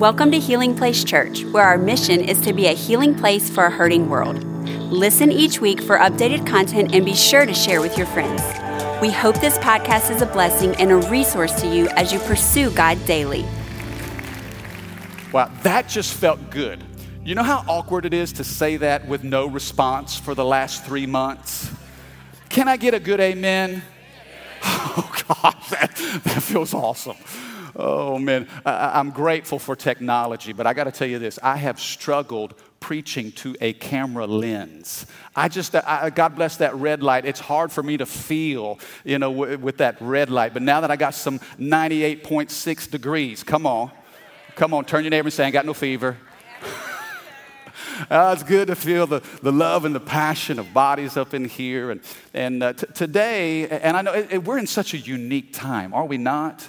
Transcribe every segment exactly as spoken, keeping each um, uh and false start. Welcome to Healing Place Church, where our mission is to be a healing place for a hurting world. Listen each week for updated content and be sure to share with your friends. We hope this podcast is a blessing and a resource to you as you pursue God daily. Wow, that just felt good. You know how awkward it is to say that with no response for the last three months? Can I get a good amen? Oh, God, that, that feels awesome. Oh, man, I, I'm grateful for technology, but I got to tell you this. I have struggled preaching to a camera lens. I just, I, God bless that red light. It's hard for me to feel, you know, w- with that red light. But now that I got some ninety-eight point six degrees, come on. Come on, turn your neighbor and say, I ain't got no fever. Uh, it's good to feel the, the love and the passion of bodies up in here. And, and uh, t- today, and I know it, it, we're in such a unique time, are we not?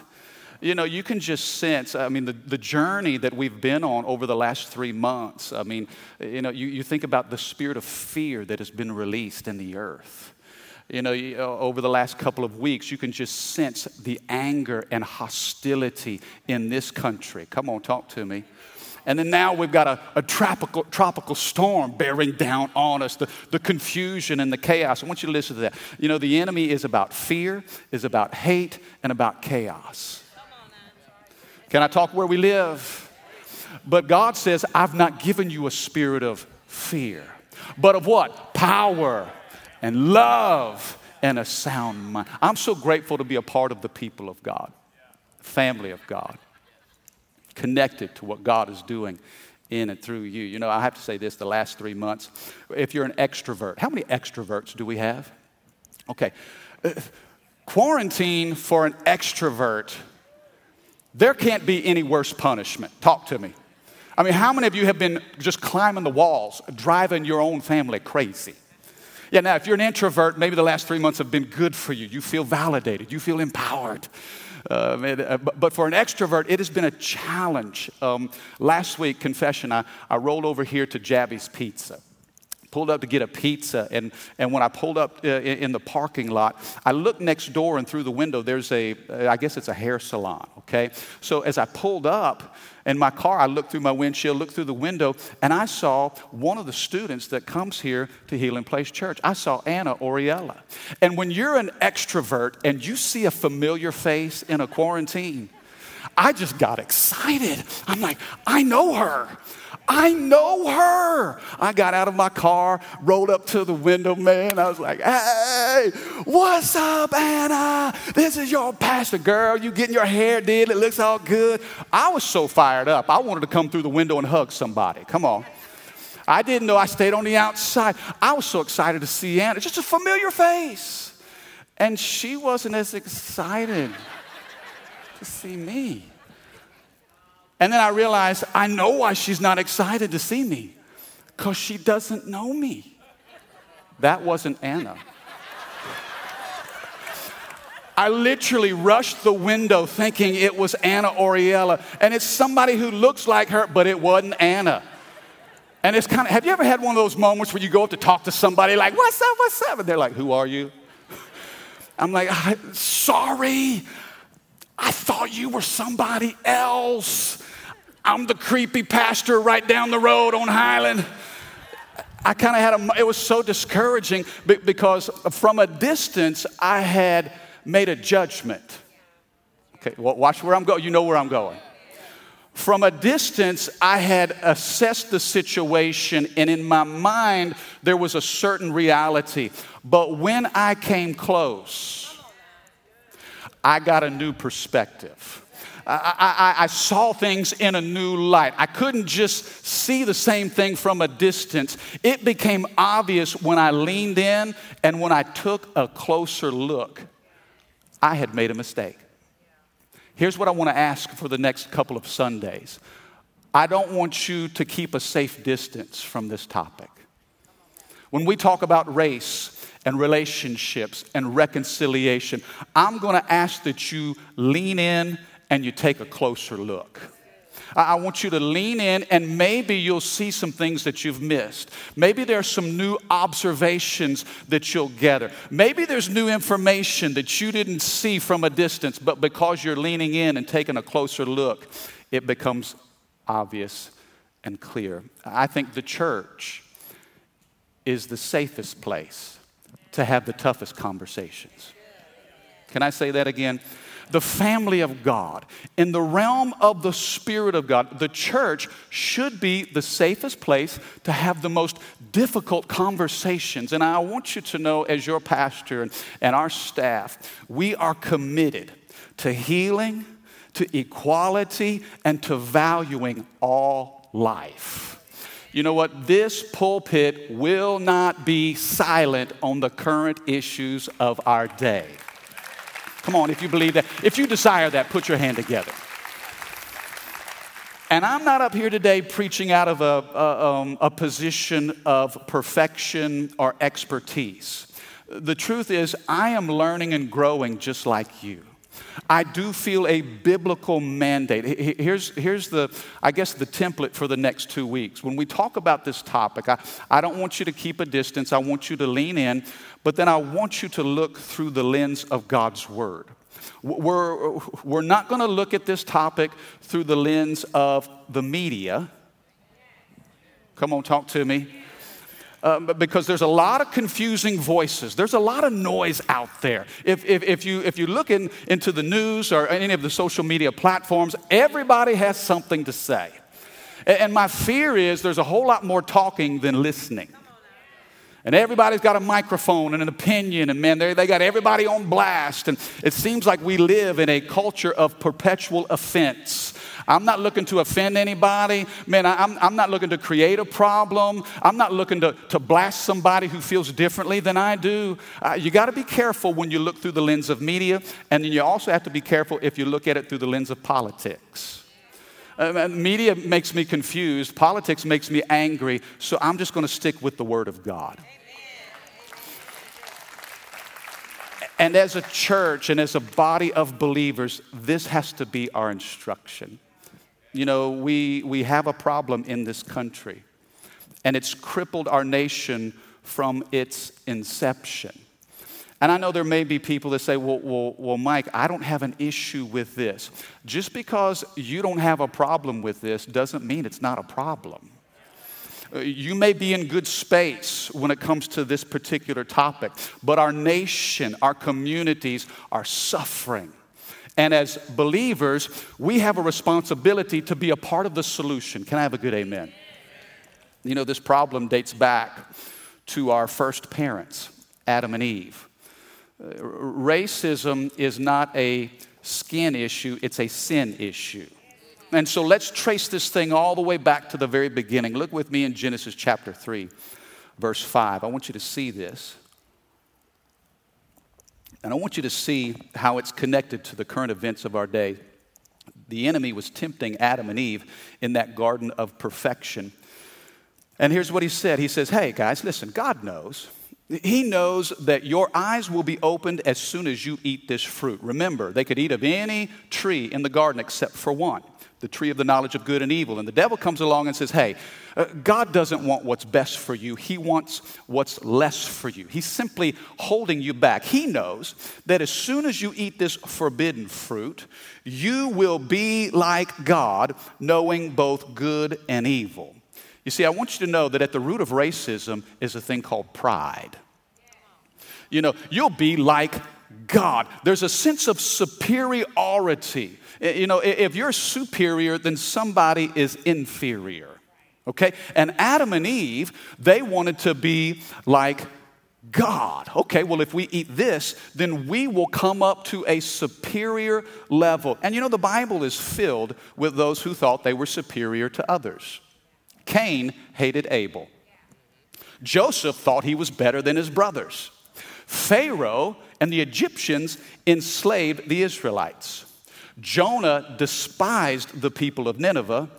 You know, you can just sense, I mean, the, the journey that we've been on over the last three months. I mean, you know, you, you think about the spirit of fear that has been released in the earth. You know, you, over the last couple of weeks, you can just sense the anger and hostility in this country. Come on, talk to me. And then now we've got a, a tropical, tropical storm bearing down on us, the, the confusion and the chaos. I want you to listen to that. You know, the enemy is about fear, is about hate, and about chaos. Can I talk where we live? But God says, I've not given you a spirit of fear, but of what? Power and love and a sound mind. I'm so grateful to be a part of the people of God, family of God, connected to what God is doing in and through you. You know, I have to say this, the last three months, if you're an extrovert, how many extroverts do we have? Okay. Quarantine for an extrovert, there can't be any worse punishment. Talk to me. I mean, how many of you have been just climbing the walls, driving your own family crazy? Yeah, now, if you're an introvert, maybe the last three months have been good for you. You feel validated. You feel empowered. Uh, but for an extrovert, it has been a challenge. Um, last week, confession, I, I rolled over here to Jabby's Pizza. Pulled up to get a pizza, and, and when I pulled up uh, in, in the parking lot, I looked next door and through the window, there's a, uh, I guess it's a hair salon, okay? So as I pulled up in my car, I looked through my windshield, looked through the window, and I saw one of the students that comes here to Healing Place Church. I saw Anna Oriella. And when you're an extrovert and you see a familiar face in a quarantine, I just got excited. I'm like, I know her. I know her. I got out of my car, rolled up to the window, man. I was like, hey, what's up, Anna? This is your pastor, girl. You getting your hair did. It looks all good. I was so fired up. I wanted to come through the window and hug somebody. Come on. I didn't know I stayed on the outside. I was so excited to see Anna. Just a familiar face. And she wasn't as excited to see me. And then I realized, I know why she's not excited to see me, because she doesn't know me. That wasn't Anna. I literally rushed the window thinking it was Anna Oriella, and it's somebody who looks like her, but it wasn't Anna. And it's kind of, have you ever had one of those moments where you go up to talk to somebody like, what's up, what's up? And they're like, who are you? I'm like, sorry, I thought you were somebody else. I'm the creepy pastor right down the road on Highland. I kind of had a, it was so discouraging because from a distance, I had made a judgment. Okay, well, watch where I'm going. You know where I'm going. From a distance, I had assessed the situation, and in my mind, there was a certain reality. But when I came close, I got a new perspective. I, I, I saw things in a new light. I couldn't just see the same thing from a distance. It became obvious when I leaned in and when I took a closer look, I had made a mistake. Here's what I want to ask for the next couple of Sundays. I don't want you to keep a safe distance from this topic. When we talk about race and relationships and reconciliation, I'm going to ask that you lean in and you take a closer look. I want you to lean in, and maybe you'll see some things that you've missed. Maybe there's some new observations that you'll gather. Maybe there's new information that you didn't see from a distance, but because you're leaning in and taking a closer look, it becomes obvious and clear. I think the church is the safest place to have the toughest conversations. Can I say that again? The family of God, in the realm of the Spirit of God, the church should be the safest place to have the most difficult conversations. And I want you to know, as your pastor and, and our staff, we are committed to healing, to equality, and to valuing all life. You know what? This pulpit will not be silent on the current issues of our day. Come on, if you believe that. If you desire that, put your hand together. And I'm not up here today preaching out of a, a, um, a position of perfection or expertise. The truth is, I am learning and growing just like you. I do feel a biblical mandate. Here's, here's the, I guess, the template for the next two weeks. When we talk about this topic, I, I don't want you to keep a distance. I want you to lean in, but then I want you to look through the lens of God's Word. We're, we're not going to look at this topic through the lens of the media. Come on, talk to me. Um, because there's a lot of confusing voices. There's a lot of noise out there. If, if, if you if you look in, into the news or any of the social media platforms, everybody has something to say. And, and my fear is there's a whole lot more talking than listening. And everybody's got a microphone and an opinion, and man, they, they got everybody on blast. And it seems like we live in a culture of perpetual offense. I'm not looking to offend anybody. Man, I, I'm, I'm not looking to create a problem. I'm not looking to, to blast somebody who feels differently than I do. Uh, you got to be careful when you look through the lens of media, and then you also have to be careful if you look at it through the lens of politics. Uh, media makes me confused. Politics makes me angry. So I'm just going to stick with the Word of God. Amen. And as a church and as a body of believers, this has to be our instruction. You know, we, we have a problem in this country, and it's crippled our nation from its inception. And I know there may be people that say, well, well, well, Mike, I don't have an issue with this. Just because you don't have a problem with this doesn't mean it's not a problem. You may be in good space when it comes to this particular topic, but our nation, our communities are suffering. And as believers, we have a responsibility to be a part of the solution. Can I have a good amen? You know, this problem dates back to our first parents, Adam and Eve. Racism is not a skin issue, it's a sin issue. And so let's trace this thing all the way back to the very beginning. Look with me in Genesis chapter three, verse five. I want you to see this. And I want you to see how it's connected to the current events of our day. The enemy was tempting Adam and Eve in that garden of perfection. And here's what he said. He says, hey, guys, listen, God knows. He knows that your eyes will be opened as soon as you eat this fruit. Remember, they could eat of any tree in the garden except for one, the tree of the knowledge of good and evil. And the devil comes along and says, hey, uh, God doesn't want what's best for you. He wants what's less for you. He's simply holding you back. He knows that as soon as you eat this forbidden fruit, you will be like God, knowing both good and evil. You see, I want you to know that at the root of racism is a thing called pride. You know, you'll be like God. There's a sense of superiority. You know, if you're superior, then somebody is inferior, okay? And Adam and Eve, they wanted to be like God. Okay, well, if we eat this, then we will come up to a superior level. And you know, the Bible is filled with those who thought they were superior to others. Cain hated Abel. Joseph thought he was better than his brothers. Pharaoh and the Egyptians enslaved the Israelites. Jonah despised the people of Nineveh.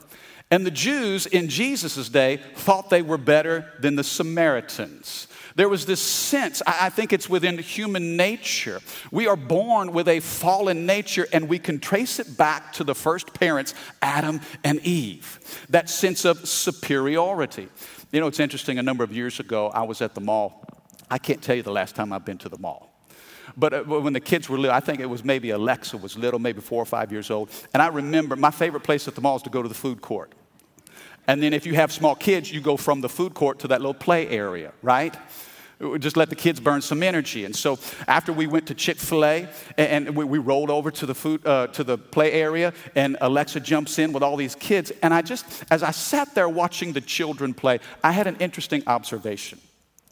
And the Jews in Jesus' day thought they were better than the Samaritans. There was this sense, I think it's within human nature. We are born with a fallen nature, and we can trace it back to the first parents, Adam and Eve. That sense of superiority. You know, it's interesting, a number of years ago, I was at the mall. I can't tell you the last time I've been to the mall. But when the kids were little, I think it was maybe Alexa was little, maybe four or five years old. And I remember my favorite place at the mall is to go to the food court. And then if you have small kids, you go from the food court to that little play area, right? Just let the kids burn some energy. And so after we went to Chick-fil-A and we rolled over to the food uh, to the play area, and Alexa jumps in with all these kids. And I just, as I sat there watching the children play, I had an interesting observation.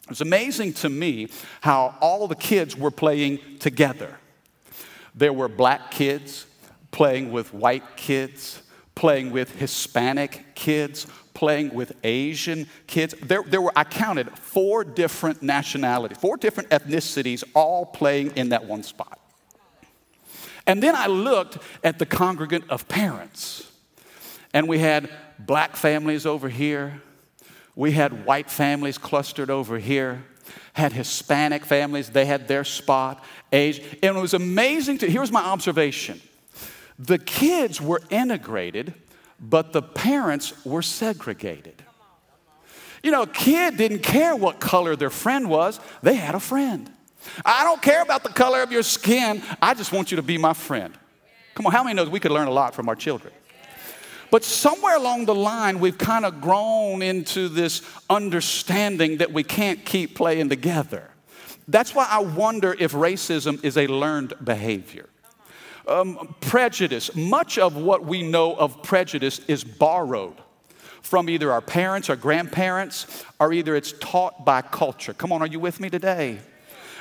It was amazing to me how all the kids were playing together. There were black kids playing with white kids, playing with Hispanic kids, playing with Asian kids. There, there were, I counted, four different nationalities, four different ethnicities all playing in that one spot. And then I looked at the congregant of parents, and we had black families over here. We had white families clustered over here, had Hispanic families. They had their spot, Asian. And it was amazing to, here's my observation. The kids were integrated, but the parents were segregated. You know, a kid didn't care what color their friend was. They had a friend. I don't care about the color of your skin. I just want you to be my friend. Come on, how many knows we could learn a lot from our children? But somewhere along the line, we've kind of grown into this understanding that we can't keep playing together. That's why I wonder if racism is a learned behavior. Um, prejudice, much of what we know of prejudice is borrowed from either our parents or grandparents, or either it's taught by culture. Come on, are you with me today?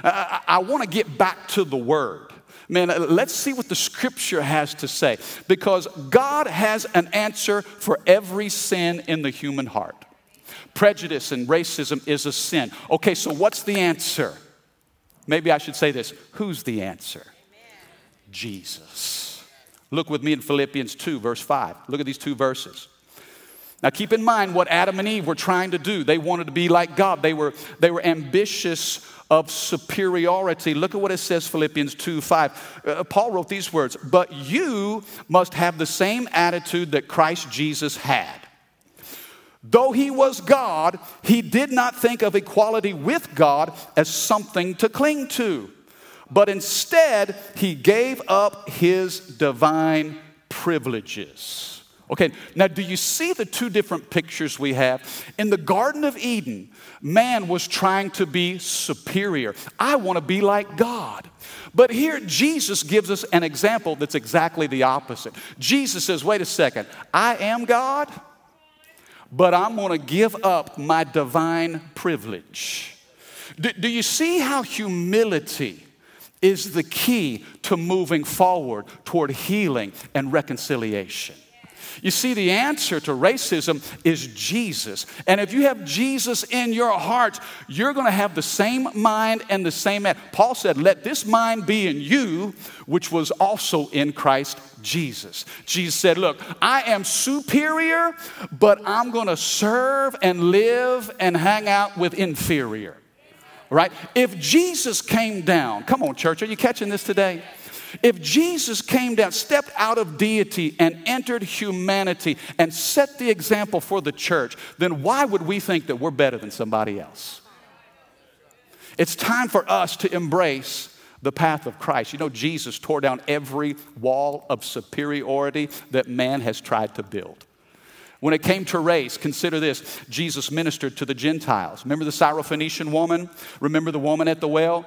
I, I want to get back to the word. Man, let's see what the scripture has to say, because God has an answer for every sin in the human heart. Prejudice and racism is a sin. Okay, so what's the answer? Maybe I should say this. Who's the answer? Jesus. Look with me in Philippians two, verse five. Look at these two verses. Now keep in mind what Adam and Eve were trying to do. They wanted to be like God. They were, they were ambitious of superiority. Look at what it says, Philippians two, five. Uh, Paul wrote these words, "But you must have the same attitude that Christ Jesus had. Though he was God, he did not think of equality with God as something to cling to. But instead, he gave up his divine privileges." Okay, now do you see the two different pictures we have? In the Garden of Eden, man was trying to be superior. I want to be like God. But here, Jesus gives us an example that's exactly the opposite. Jesus says, wait a second, I am God, but I'm going to give up my divine privilege. Do, do you see how humility is the key to moving forward toward healing and reconciliation? You see, the answer to racism is Jesus. And if you have Jesus in your heart, you're going to have the same mind and the same act. Paul said, let this mind be in you, which was also in Christ Jesus. Jesus said, look, I am superior, but I'm going to serve and live and hang out with inferior. Right? If Jesus came down, come on, church, are you catching this today? If Jesus came down, stepped out of deity and entered humanity and set the example for the church, then why would we think that we're better than somebody else? It's time for us to embrace the path of Christ. You know, Jesus tore down every wall of superiority that man has tried to build. When it came to race, consider this, Jesus ministered to the Gentiles. Remember the Syrophoenician woman? Remember the woman at the well?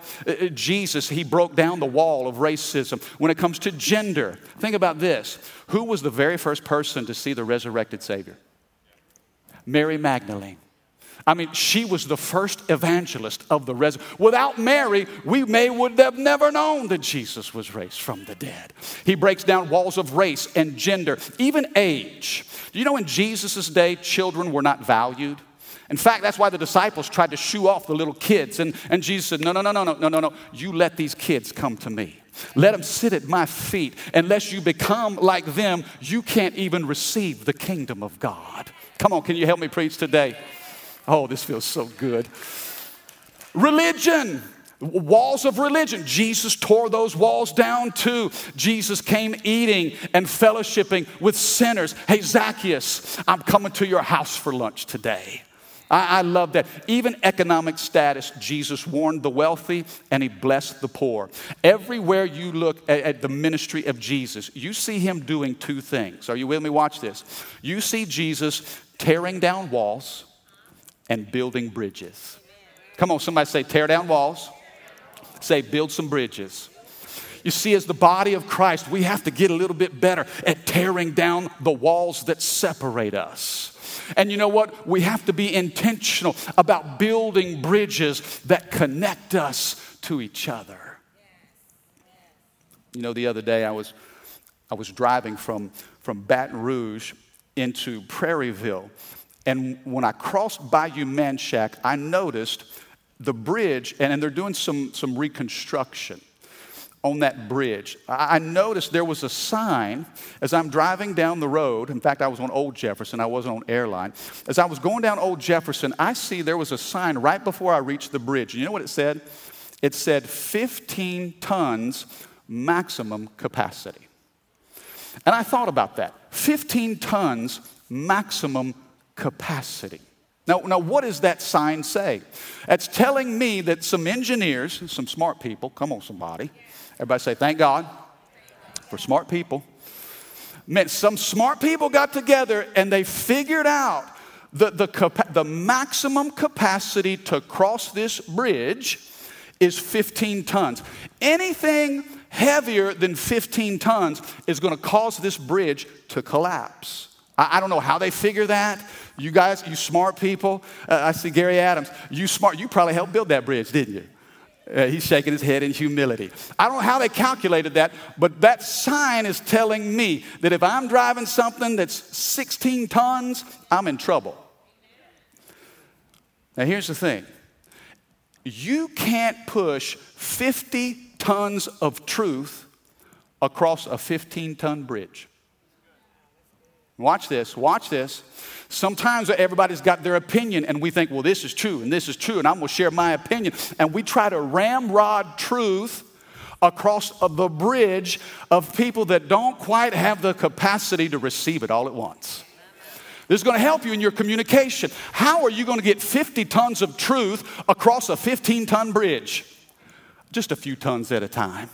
Jesus, he broke down the wall of racism. When it comes to gender, think about this. Who was the very first person to see the resurrected Savior? Mary Magdalene. I mean, she was the first evangelist of the resurrection. Without Mary, we may would have never known that Jesus was raised from the dead. He breaks down walls of race and gender, even age. Do you know in Jesus' day, children were not valued? In fact, that's why the disciples tried to shoo off the little kids. And, and Jesus said, no, no, no, no, no, no, no, no. You let these kids come to me. Let them sit at my feet. Unless you become like them, you can't even receive the kingdom of God. Come on, can you help me preach today? Oh, this feels so good. Religion, walls of religion. Jesus tore those walls down too. Jesus came eating and fellowshipping with sinners. Hey, Zacchaeus, I'm coming to your house for lunch today. I, I love that. Even economic status, Jesus warned the wealthy and he blessed the poor. Everywhere you look at, at the ministry of Jesus, you see him doing two things. Are you with me? Watch this. You see Jesus tearing down walls and building bridges. Come on, somebody say tear down walls. Say build some bridges. You see, as the body of Christ, we have to get a little bit better at tearing down the walls that separate us. And you know what? We have to be intentional about building bridges that connect us to each other. You know, the other day I was I was driving from, from Baton Rouge into Prairieville. And when I crossed Bayou Manchac, I noticed the bridge, and, and they're doing some, some reconstruction on that bridge. I noticed there was a sign as I'm driving down the road. In fact, I was on Old Jefferson. I wasn't on Airline. As I was going down Old Jefferson, I see there was a sign right before I reached the bridge. You know what it said? It said fifteen tons maximum capacity. And I thought about that. fifteen tons maximum capacity. Now, now, what does that sign say? That's telling me that some engineers, some smart people, come on somebody, everybody say, thank God for smart people. Meant some smart people got together and they figured out the, the, capa- the maximum capacity to cross this bridge is fifteen tons. Anything heavier than fifteen tons is going to cause this bridge to collapse. I, I don't know how they figure that. You guys, you smart people. Uh, I see Gary Adams. You smart. You probably helped build that bridge, didn't you? Uh, he's shaking his head in humility. I don't know how they calculated that, but that sign is telling me that if I'm driving something that's sixteen tons, I'm in trouble. Now, here's the thing. You can't push fifty tons of truth across a fifteen-ton bridge. Watch this, watch this. Sometimes everybody's got their opinion and we think, well, this is true and this is true and I'm going to share my opinion. And we try to ramrod truth across the bridge of people that don't quite have the capacity to receive it all at once. This is going to help you in your communication. How are you going to get fifty tons of truth across a fifteen-ton bridge? Just a few tons at a time.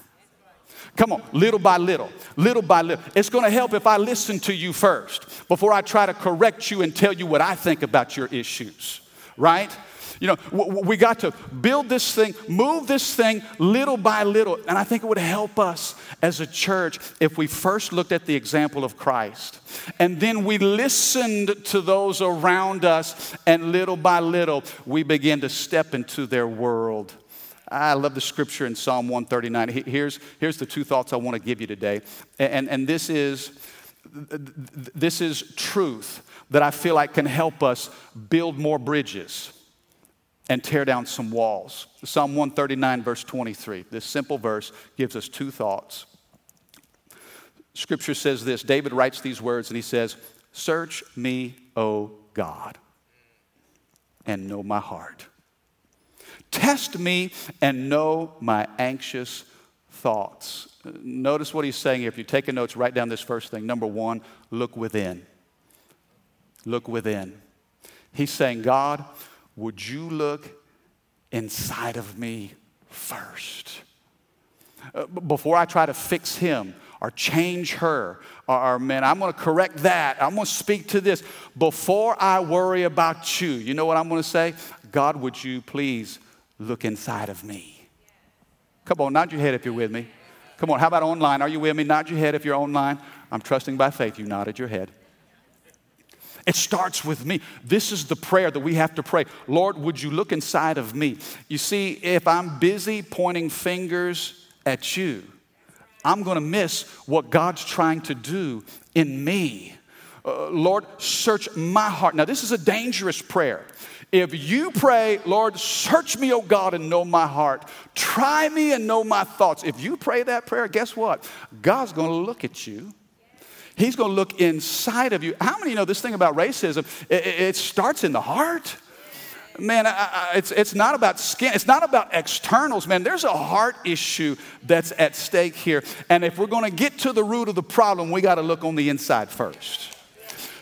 Come on, little by little, little by little. It's going to help if I listen to you first before I try to correct you and tell you what I think about your issues, right? You know, w- we got to build this thing, move this thing little by little. And I think it would help us as a church if we first looked at the example of Christ and then we listened to those around us and little by little we begin to step into their world. I love the scripture in Psalm one thirty-nine. Here's, here's the two thoughts I want to give you today. And, and this is, this is truth that I feel like can help us build more bridges and tear down some walls. Psalm one thirty-nine, verse twenty-three. This simple verse gives us two thoughts. Scripture says this. David writes these words and he says, "Search me, O God, and know my heart. Test me and know my anxious thoughts." Notice what he's saying here. If you're taking notes, write down this first thing. Number one, look within. Look within. He's saying, God, would you look inside of me first? Before I try to fix him or change her or, man, I'm going to correct that. I'm going to speak to this. Before I worry about you, you know what I'm going to say? God, would you please look inside of me? Come on, nod your head if you're with me. Come on, how about online? Are you with me? Nod your head if you're online. I'm trusting by faith you nodded your head. It starts with me. This is the prayer that we have to pray. Lord, would you look inside of me? You see, if I'm busy pointing fingers at you, I'm going to miss what God's trying to do in me. Uh, Lord, search my heart. Now, this is a dangerous prayer. If you pray, Lord, search me, O God, and know my heart. Try me and know my thoughts. If you pray that prayer, guess what? God's going to look at you. He's going to look inside of you. How many know this thing about racism? It, it starts in the heart. Man, I, I, it's, it's not about skin. It's not about externals, man. There's a heart issue that's at stake here. And if we're going to get to the root of the problem, we got to look on the inside first.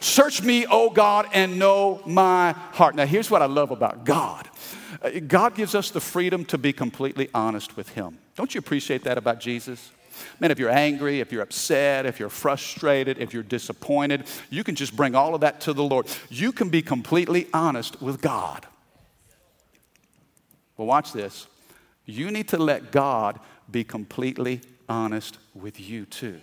Search me, O God, and know my heart. Now, here's what I love about God. God gives us the freedom to be completely honest with him. Don't you appreciate that about Jesus? Man, if you're angry, if you're upset, if you're frustrated, if you're disappointed, you can just bring all of that to the Lord. You can be completely honest with God. Well, watch this. You need to let God be completely honest with you too.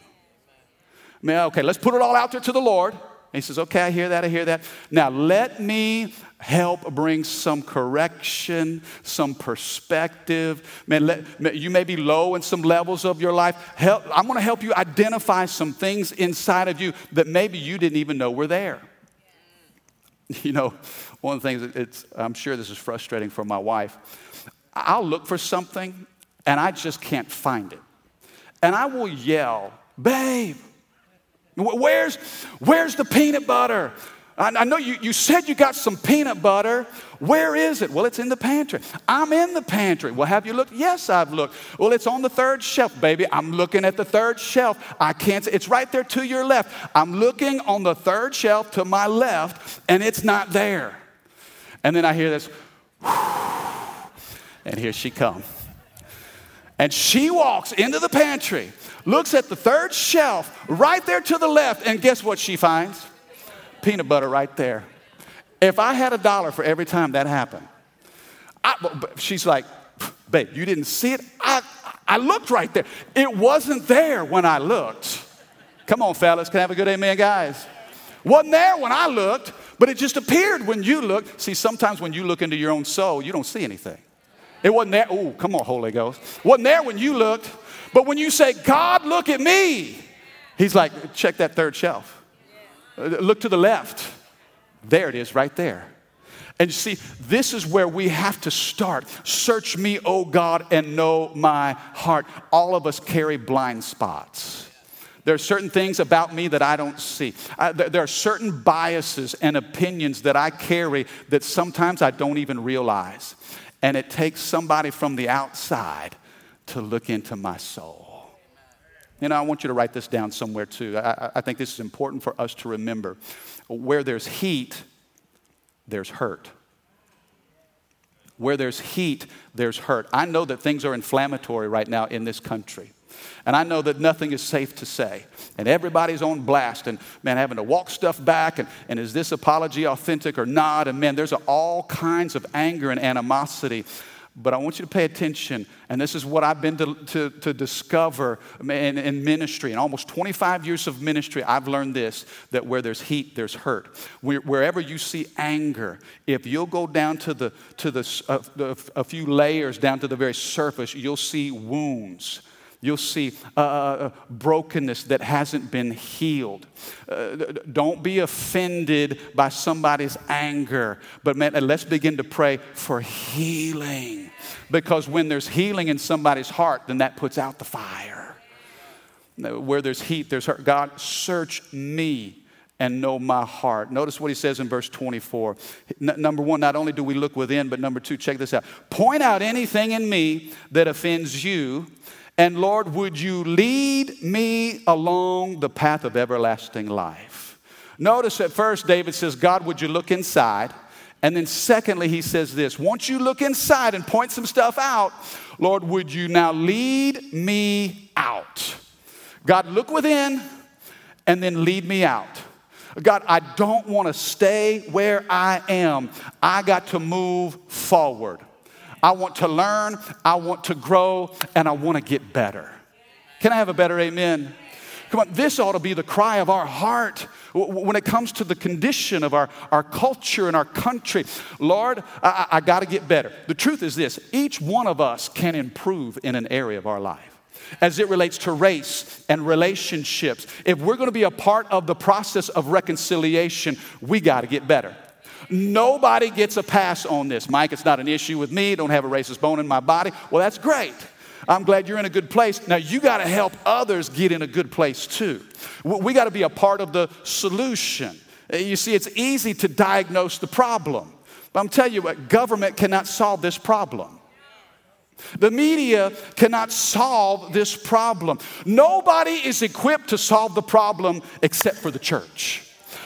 Man, okay, let's put it all out there to the Lord. And he says, okay, I hear that, I hear that. Now let me help bring some correction, some perspective. Man, let, you may be low in some levels of your life. Help, I'm going to help you identify some things inside of you that maybe you didn't even know were there. You know, one of the things, it's, I'm sure this is frustrating for my wife. I'll look for something, and I just can't find it. And I will yell, babe, where's, where's the peanut butter? I, I know you, you said you got some peanut butter. Where is it? Well, it's in the pantry. I'm in the pantry. Well, have you looked? Yes, I've looked. Well, it's on the third shelf, baby. I'm looking at the third shelf. I can't see. It's right there to your left. I'm looking on the third shelf to my left, and it's not there. And then I hear this, and here she comes. And she walks into the pantry, looks at the third shelf right there to the left, and guess what she finds? Peanut butter right there. If I had a dollar for every time that happened, I, she's like, babe, you didn't see it? I, I looked right there. It wasn't there when I looked. Come on, fellas. Can I have a good amen, guys? Wasn't there when I looked, but it just appeared when you looked. See, sometimes when you look into your own soul, you don't see anything. It wasn't there. Oh, come on, Holy Ghost. Wasn't there when you looked. But when you say, God, look at me, he's like, check that third shelf. Look to the left. There it is right there. And you see, this is where we have to start. Search me, O God, and know my heart. All of us carry blind spots. There are certain things about me that I don't see. I, there, there are certain biases and opinions that I carry that sometimes I don't even realize. And it takes somebody from the outside to look into my soul. You know, I want you to write this down somewhere too. I, I think this is important for us to remember. Where there's heat, there's hurt. Where there's heat, there's hurt. I know that things are inflammatory right now in this country. And I know that nothing is safe to say. And everybody's on blast. And, man, having to walk stuff back. And, and is this apology authentic or not? And, man, there's all kinds of anger and animosity. But I want you to pay attention. And this is what I've been to, to, to discover in, in ministry. In almost twenty-five years of ministry, I've learned this, that where there's heat, there's hurt. Where, wherever you see anger, if you'll go down to the, to the, uh, the a few layers down to the very surface, you'll see wounds. You'll see uh, brokenness that hasn't been healed. Uh, don't be offended by somebody's anger. But man, let's begin to pray for healing. Because when there's healing in somebody's heart, then that puts out the fire. Where there's heat, there's hurt. God, search me and know my heart. Notice what he says in verse twenty-four. N- number one, not only do we look within, but number two, check this out. Point out anything in me that offends you. And Lord, would you lead me along the path of everlasting life? Notice at first, David says, God, would you look inside? And then secondly, he says this, once you look inside and point some stuff out, Lord, would you now lead me out? God, look within and then lead me out. God, I don't want to stay where I am. I got to move forward. I want to learn, I want to grow, and I want to get better. Can I have a better amen? Come on, this ought to be the cry of our heart when it comes to the condition of our, our culture and our country. Lord, I, I got to get better. The truth is this, each one of us can improve in an area of our life. As it relates to race and relationships, if we're going to be a part of the process of reconciliation, we got to get better. Nobody gets a pass on this. Mike, it's not an issue with me. Don't have a racist bone in my body. Well, that's great. I'm glad you're in a good place. Now, you got to help others get in a good place, too. We got to be a part of the solution. You see, it's easy to diagnose the problem. But I'm telling you what, government cannot solve this problem. The media cannot solve this problem. Nobody is equipped to solve the problem except for the church.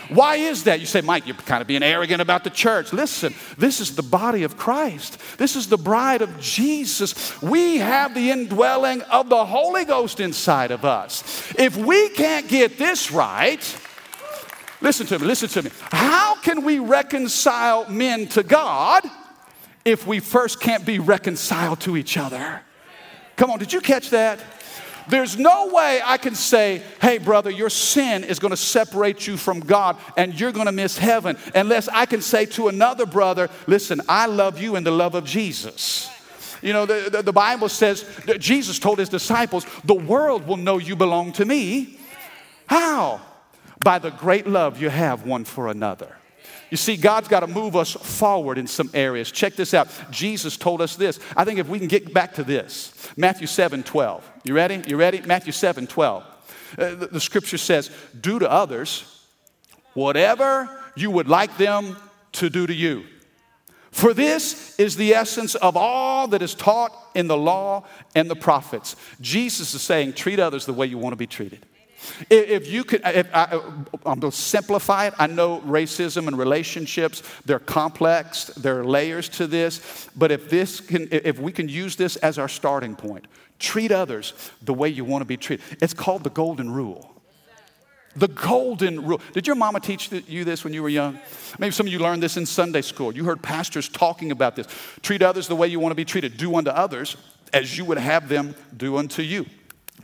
Why is that? You say, Mike, you're kind of being arrogant about the church. Listen, this is the body of Christ. This is the bride of Jesus. We have the indwelling of the Holy Ghost inside of us. If we can't get this right, listen to me, listen to me. How can we reconcile men to God if we first can't be reconciled to each other? Come on, did you catch that? There's no way I can say, hey, brother, your sin is going to separate you from God and you're going to miss heaven, unless I can say to another brother, listen, I love you in the love of Jesus. You know, the, the, the Bible says, that Jesus told his disciples, the world will know you belong to me. How? By the great love you have one for another. You see, God's got to move us forward in some areas. Check this out. Jesus told us this. I think if we can get back to this. Matthew seven twelve. You ready? You ready? Matthew seven twelve. Uh, the, the scripture says, do to others whatever you would like them to do to you. For this is the essence of all that is taught in the law and the prophets. Jesus is saying, treat others the way you want to be treated. If you could, if I, I'm going to simplify it. I know racism and relationships, they're complex. There are layers to this. But if this can, if we can use this as our starting point, treat others the way you want to be treated. It's called the golden rule. The golden rule. Did your mama teach you this when you were young? Maybe some of you learned this in Sunday school. You heard pastors talking about this. Treat others the way you want to be treated. Do unto others as you would have them do unto you.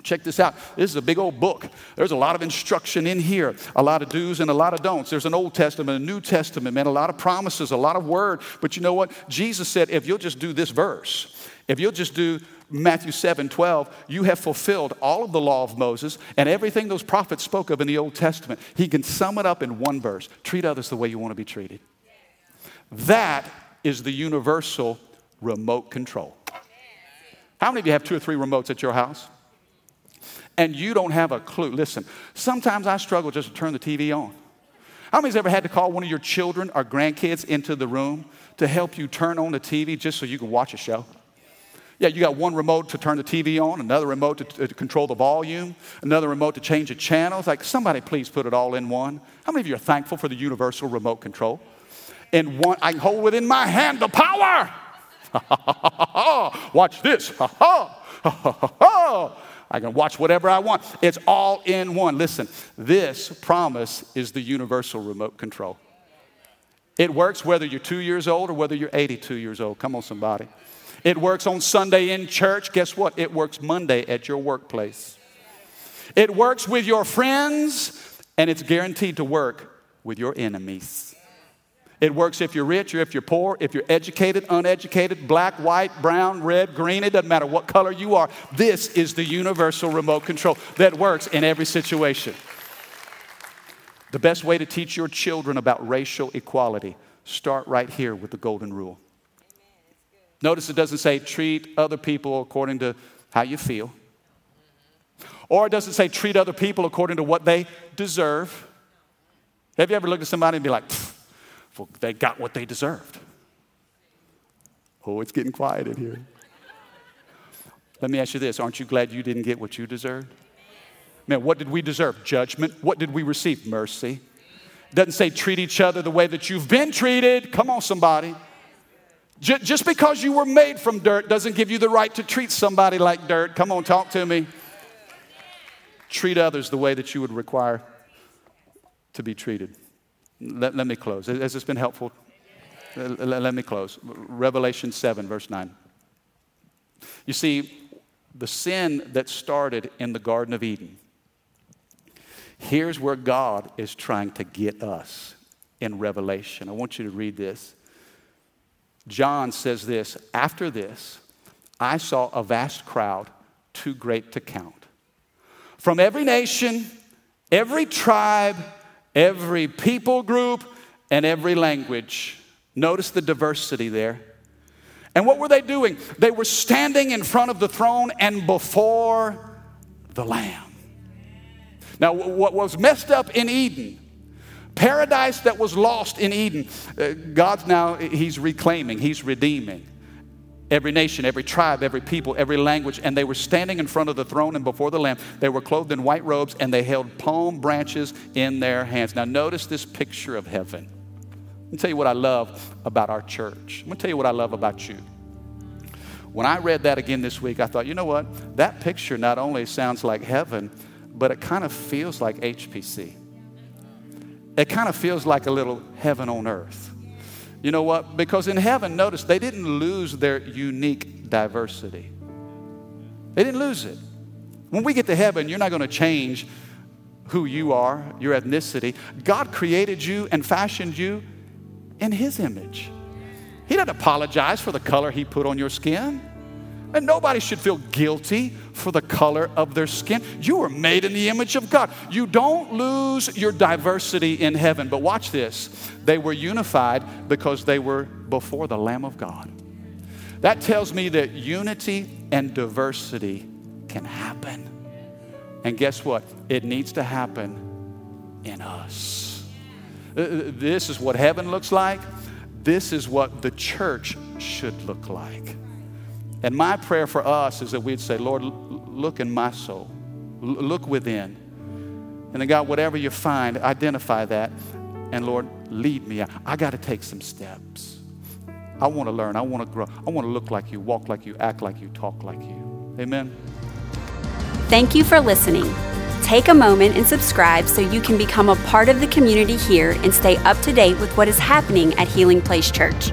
Check this out. This is a big old book. There's a lot of instruction in here, a lot of do's and a lot of don'ts. There's an Old Testament, a New Testament, man, a lot of promises, a lot of word. But you know what? Jesus said, if you'll just do this verse, if you'll just do Matthew seven twelve, you have fulfilled all of the law of Moses and everything those prophets spoke of in the Old Testament. He can sum it up in one verse. Treat others the way you want to be treated. That is the universal remote control. How many of you have two or three remotes at your house? And you don't have a clue. Listen, sometimes I struggle just to turn the T V on. How many's ever had to call one of your children or grandkids into the room to help you turn on the T V just so you can watch a show? Yeah, you got one remote to turn the T V on, another remote to, to control the volume, another remote to change the channel. It's like, somebody please put it all in one. How many of you are thankful for the universal remote control? And one, I can hold within my hand the power. Watch this. I can watch whatever I want. It's all in one. Listen, this promise is the universal remote control. It works whether you're two years old or whether you're eighty-two years old. Come on, somebody. It works on Sunday in church. Guess what? It works Monday at your workplace. It works with your friends, and it's guaranteed to work with your enemies. It works if you're rich or if you're poor, if you're educated, uneducated, black, white, brown, red, green. It doesn't matter what color you are. This is the universal remote control that works in every situation. The best way to teach your children about racial equality, start right here with the golden rule. Notice it doesn't say treat other people according to how you feel. Or it doesn't say treat other people according to what they deserve. Have you ever looked at somebody and be like, pfft, well, they got what they deserved. Oh, it's getting quiet in here. Let me ask you this. Aren't you glad you didn't get what you deserved? Man, what did we deserve? Judgment. What did we receive? Mercy. It doesn't say treat each other the way that you've been treated. Come on, somebody. J- just because you were made from dirt doesn't give you the right to treat somebody like dirt. Come on, talk to me. Treat others the way that you would require to be treated. Let, let me close. Has this been helpful? Let, let me close. Revelation seven, verse nine. You see, the sin that started in the Garden of Eden, here's where God is trying to get us in Revelation. I want you to read this. John says this, after this, I saw a vast crowd too great to count. From every nation, every tribe, every people group, and every language. Notice the diversity there. And what were they doing? They were standing in front of the throne and before the Lamb. Now, what was messed up in Eden, paradise that was lost in Eden, God's now, he's reclaiming, he's redeeming. Every nation, every tribe, every people, every language. And they were standing in front of the throne and before the Lamb. They were clothed in white robes and they held palm branches in their hands. Now notice this picture of heaven. Let me tell you what I love about our church. I'm going to tell you what I love about you. When I read that again this week, I thought, you know what? That picture not only sounds like heaven, but it kind of feels like H P C. It kind of feels like a little heaven on earth. You know what? Because in heaven, notice, they didn't lose their unique diversity. They didn't lose it. When we get to heaven, you're not going to change who you are, your ethnicity. God created you and fashioned you in His image. He didn't apologize for the color He put on your skin. And nobody should feel guilty for the color of their skin. You were made in the image of God. You don't lose your diversity in heaven. But watch this. They were unified because they were before the Lamb of God. That tells me that unity and diversity can happen. And guess what? It needs to happen in us. This is what heaven looks like. This is what the church should look like. And my prayer for us is that we'd say, Lord, look in my soul. Look within. And then, God, whatever you find, identify that. And, Lord, lead me. I got to take some steps. I want to learn. I want to grow. I want to look like you, walk like you, act like you, talk like you. Amen. Thank you for listening. Take a moment and subscribe so you can become a part of the community here and stay up to date with what is happening at Healing Place Church.